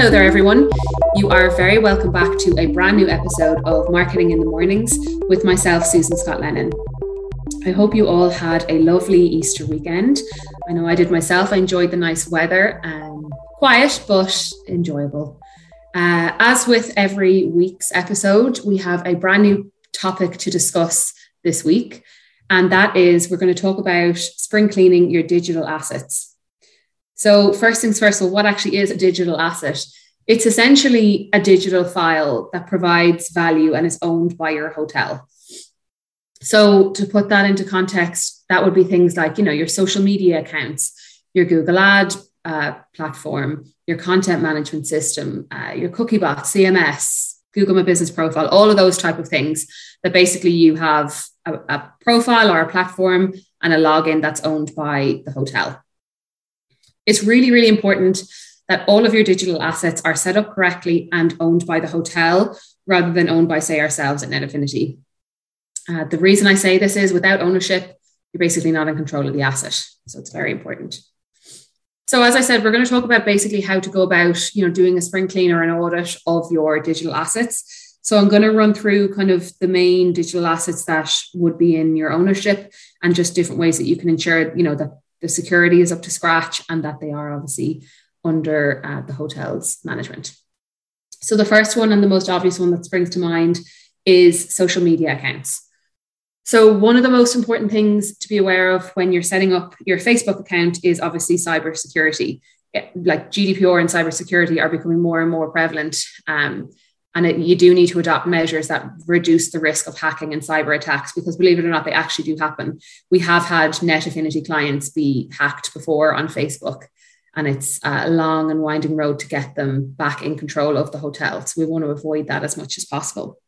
Hello there, everyone. You are very welcome back to a brand new episode of Marketing in the Mornings with myself, Susan Scott Lennon. I hope you all had a lovely Easter weekend. I know I did myself. I enjoyed the nice weather, quiet, but enjoyable. As with every week's episode, we have a brand new topic to discuss this week. And that is, we're going to talk about spring cleaning your digital assets. So first things first, well, what actually is a digital asset? It's essentially a digital file that provides value and is owned by your hotel. So to put that into context, that would be things like, you know, your social media accounts, your Google ad platform, your content management system, your CookieBot, CMS, Google My Business profile, all of those type of things that basically you have a profile or a platform and a login that's owned by the hotel. It's really, really important that all of your digital assets are set up correctly and owned by the hotel rather than owned by, say, ourselves at Net Affinity. The reason I say this is without ownership, you're basically not in control of the asset. So it's very important. So as I said, we're going to talk about basically how to go about, you know, doing a spring clean or an audit of your digital assets. So I'm going to run through kind of the main digital assets that would be in your ownership and just different ways that you can ensure, you know, that the security is up to scratch and that they are obviously under the hotel's management. So the first one and the most obvious one that springs to mind is social media accounts. So one of the most important things to be aware of when you're setting up your Facebook account is obviously cybersecurity. Like GDPR and cybersecurity are becoming more and more prevalent. You do need to adopt measures that reduce the risk of hacking and cyber attacks, because believe it or not, they actually do happen. We have had Net Affinity clients be hacked before on Facebook, and it's a long and winding road to get them back in control of the hotel. So we want to avoid that as much as possible.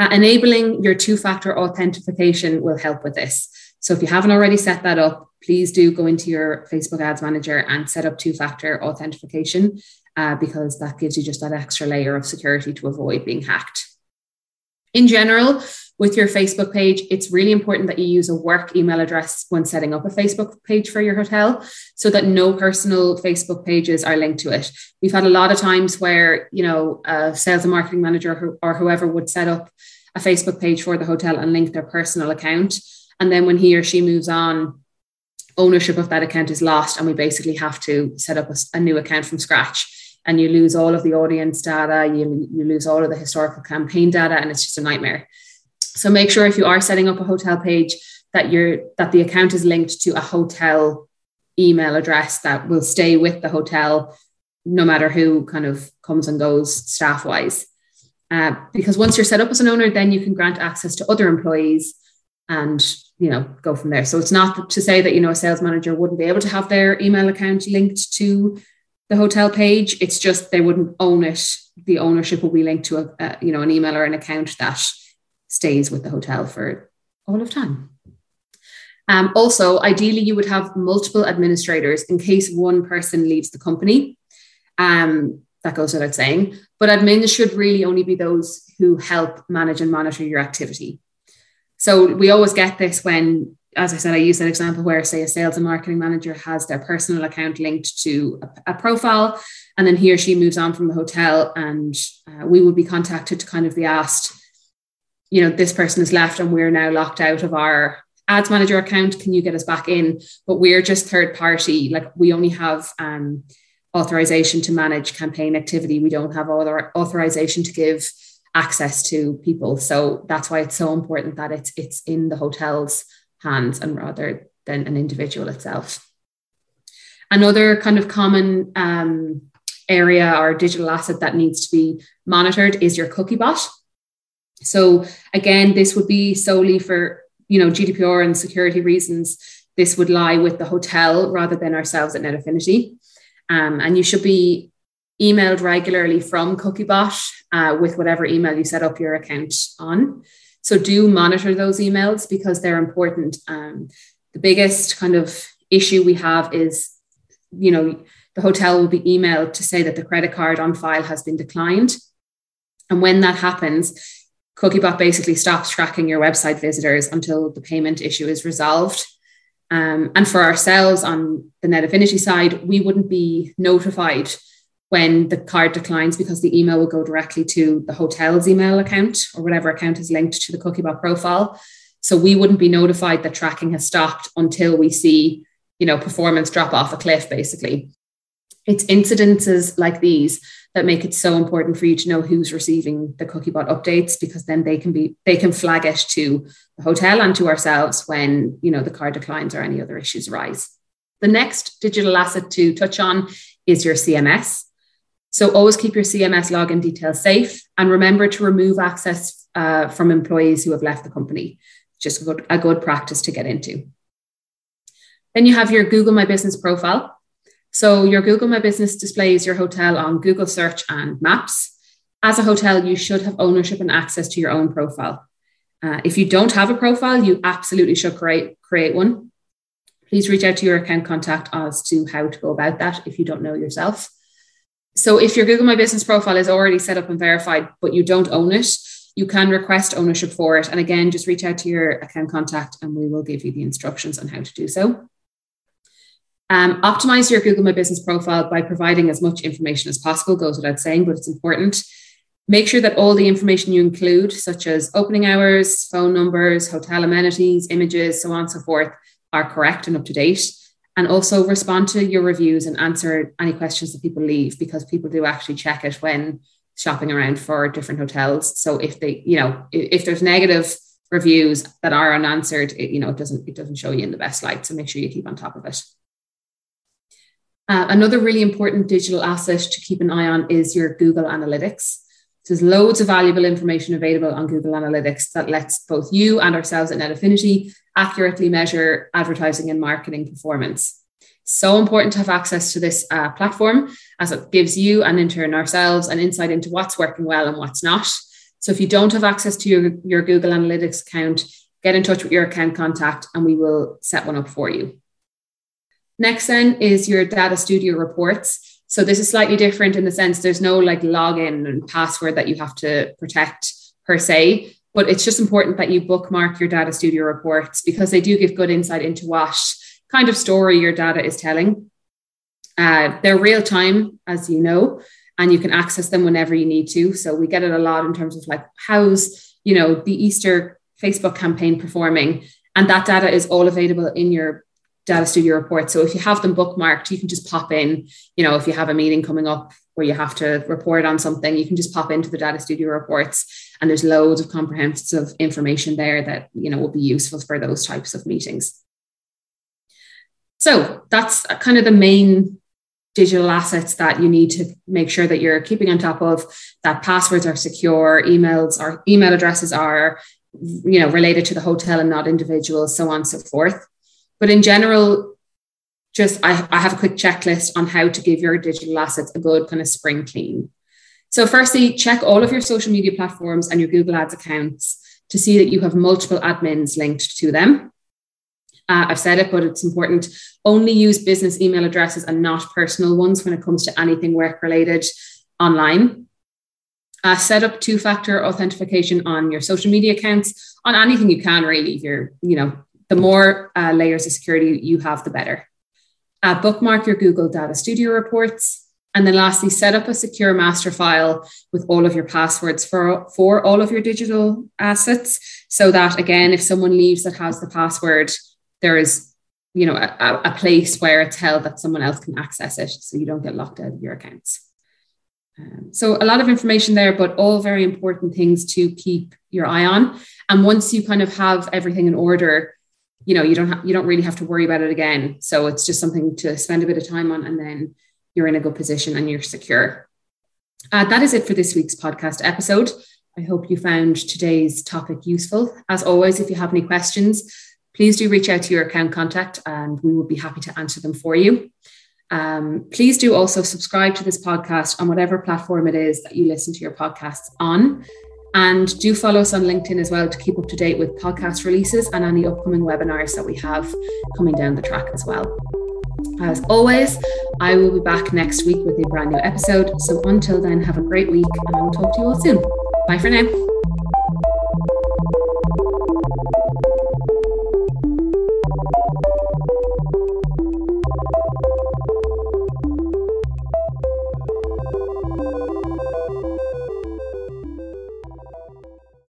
Enabling your two-factor authentication will help with this. So if you haven't already set that up, please do go into your Facebook ads manager and set up two-factor authentication. Because that gives you just that extra layer of security to avoid being hacked. In general, with your Facebook page, it's really important that you use a work email address when setting up a Facebook page for your hotel so that no personal Facebook pages are linked to it. We've had a lot of times where, you know, a sales and marketing manager or whoever would set up a Facebook page for the hotel and link their personal account. And then when he or she moves on, ownership of that account is lost and we basically have to set up a new account from scratch. And you lose all of the audience data, you lose all of the historical campaign data, and it's just a nightmare. So make sure if you are setting up a hotel page that the account is linked to a hotel email address that will stay with the hotel, no matter who kind of comes and goes staff-wise. Because once you're set up as an owner, then you can grant access to other employees and, you know, go from there. So it's not to say that, you know, a sales manager wouldn't be able to have their email account linked to the hotel page. It's just they wouldn't own it. The ownership will be linked to an email or an account that stays with the hotel for all of time. Also, ideally, you would have multiple administrators in case one person leaves the company. That goes without saying, but admins should really only be those who help manage and monitor your activity. So we always get this when, as I said, I use that example where, say, a sales and marketing manager has their personal account linked to a profile, and then he or she moves on from the hotel, and we would be contacted to kind of be asked, you know, this person has left and we're now locked out of our ads manager account. Can you get us back in? But we're just third party. Like, we only have authorization to manage campaign activity. We don't have other authorization to give access to people. So that's why it's so important that it's in the hotel's hands and rather than an individual itself. Another kind of common area or digital asset that needs to be monitored is your CookieBot. So again, this would be solely for, you know, GDPR and security reasons. This would lie with the hotel rather than ourselves at Net Affinity. And you should be emailed regularly from CookieBot with whatever email you set up your account on. So do monitor those emails because they're important. The biggest kind of issue we have is, you know, the hotel will be emailed to say that the credit card on file has been declined. And when that happens, CookieBot basically stops tracking your website visitors until the payment issue is resolved. And for ourselves on the Net Affinity side, we wouldn't be notified when the card declines, because the email will go directly to the hotel's email account or whatever account is linked to the CookieBot profile. So we wouldn't be notified that tracking has stopped until we see, you know, performance drop off a cliff, basically. It's incidences like these that make it so important for you to know who's receiving the CookieBot updates, because then they can flag it to the hotel and to ourselves when, you know, the card declines or any other issues arise. The next digital asset to touch on is your CMS. So always keep your CMS login details safe, and remember to remove access from employees who have left the company. Just a good practice to get into. Then you have your Google My Business profile. So your Google My Business displays your hotel on Google Search and Maps. As a hotel, you should have ownership and access to your own profile. If you don't have a profile, you absolutely should create one. Please reach out to your account contact as to how to go about that if you don't know yourself. So if your Google My Business profile is already set up and verified, but you don't own it, you can request ownership for it. And again, just reach out to your account contact and we will give you the instructions on how to do so. Optimize your Google My Business profile by providing as much information as possible, goes without saying, but it's important. Make sure that all the information you include, such as opening hours, phone numbers, hotel amenities, images, so on and so forth, are correct and up to date. And also respond to your reviews and answer any questions that people leave, because people do actually check it when shopping around for different hotels. So if they, you know, if there's negative reviews that are unanswered, it doesn't show you in the best light. So make sure you keep on top of it. Another really important digital asset to keep an eye on is your Google Analytics. There's loads of valuable information available on Google Analytics that lets both you and ourselves at Net Affinity accurately measure advertising and marketing performance. So important to have access to this platform, as it gives you and in turn ourselves an insight into what's working well and what's not. So if you don't have access to your Google Analytics account, get in touch with your account contact and we will set one up for you. Next then is your Data Studio reports. So this is slightly different in the sense there's no like login and password that you have to protect per se, but it's just important that you bookmark your Data Studio reports, because they do give good insight into what kind of story your data is telling. They're real time, as you know, and you can access them whenever you need to. So we get it a lot in terms of like, how's, you know, the Easter Facebook campaign performing? And that data is all available in your Data Studio reports. So if you have them bookmarked, you can just pop in, you know, if you have a meeting coming up where you have to report on something, you can just pop into the Data Studio reports, and there's loads of comprehensive information there that, you know, will be useful for those types of meetings. So that's kind of the main digital assets that you need to make sure that you're keeping on top of, that passwords are secure, emails or email addresses are, you know, related to the hotel and not individuals, so on and so forth. But in general, just I have a quick checklist on how to give your digital assets a good kind of spring clean. So firstly, check all of your social media platforms and your Google Ads accounts to see that you have multiple admins linked to them. I've said it, but it's important. Only use business email addresses and not personal ones when it comes to anything work-related online. Set up two-factor authentication on your social media accounts, on anything you can really. The more layers of security you have, the better. Bookmark your Google Data Studio reports. And then lastly, set up a secure master file with all of your passwords for all of your digital assets, so that, again, if someone leaves that has the password, there is, you know, a place where it's held that someone else can access it, so you don't get locked out of your accounts. So a lot of information there, but all very important things to keep your eye on. And once you kind of have everything in order, you know, you don't really have to worry about it again. So it's just something to spend a bit of time on, and then you're in a good position and you're secure. That is it for this week's podcast episode. I hope you found today's topic useful. As always, if you have any questions, please do reach out to your account contact and we will be happy to answer them for you. Please do also subscribe to this podcast on whatever platform it is that you listen to your podcasts on. And do follow us on LinkedIn as well to keep up to date with podcast releases and any upcoming webinars that we have coming down the track as well. As always, I will be back next week with a brand new episode. So until then, have a great week and I will talk to you all soon. Bye for now.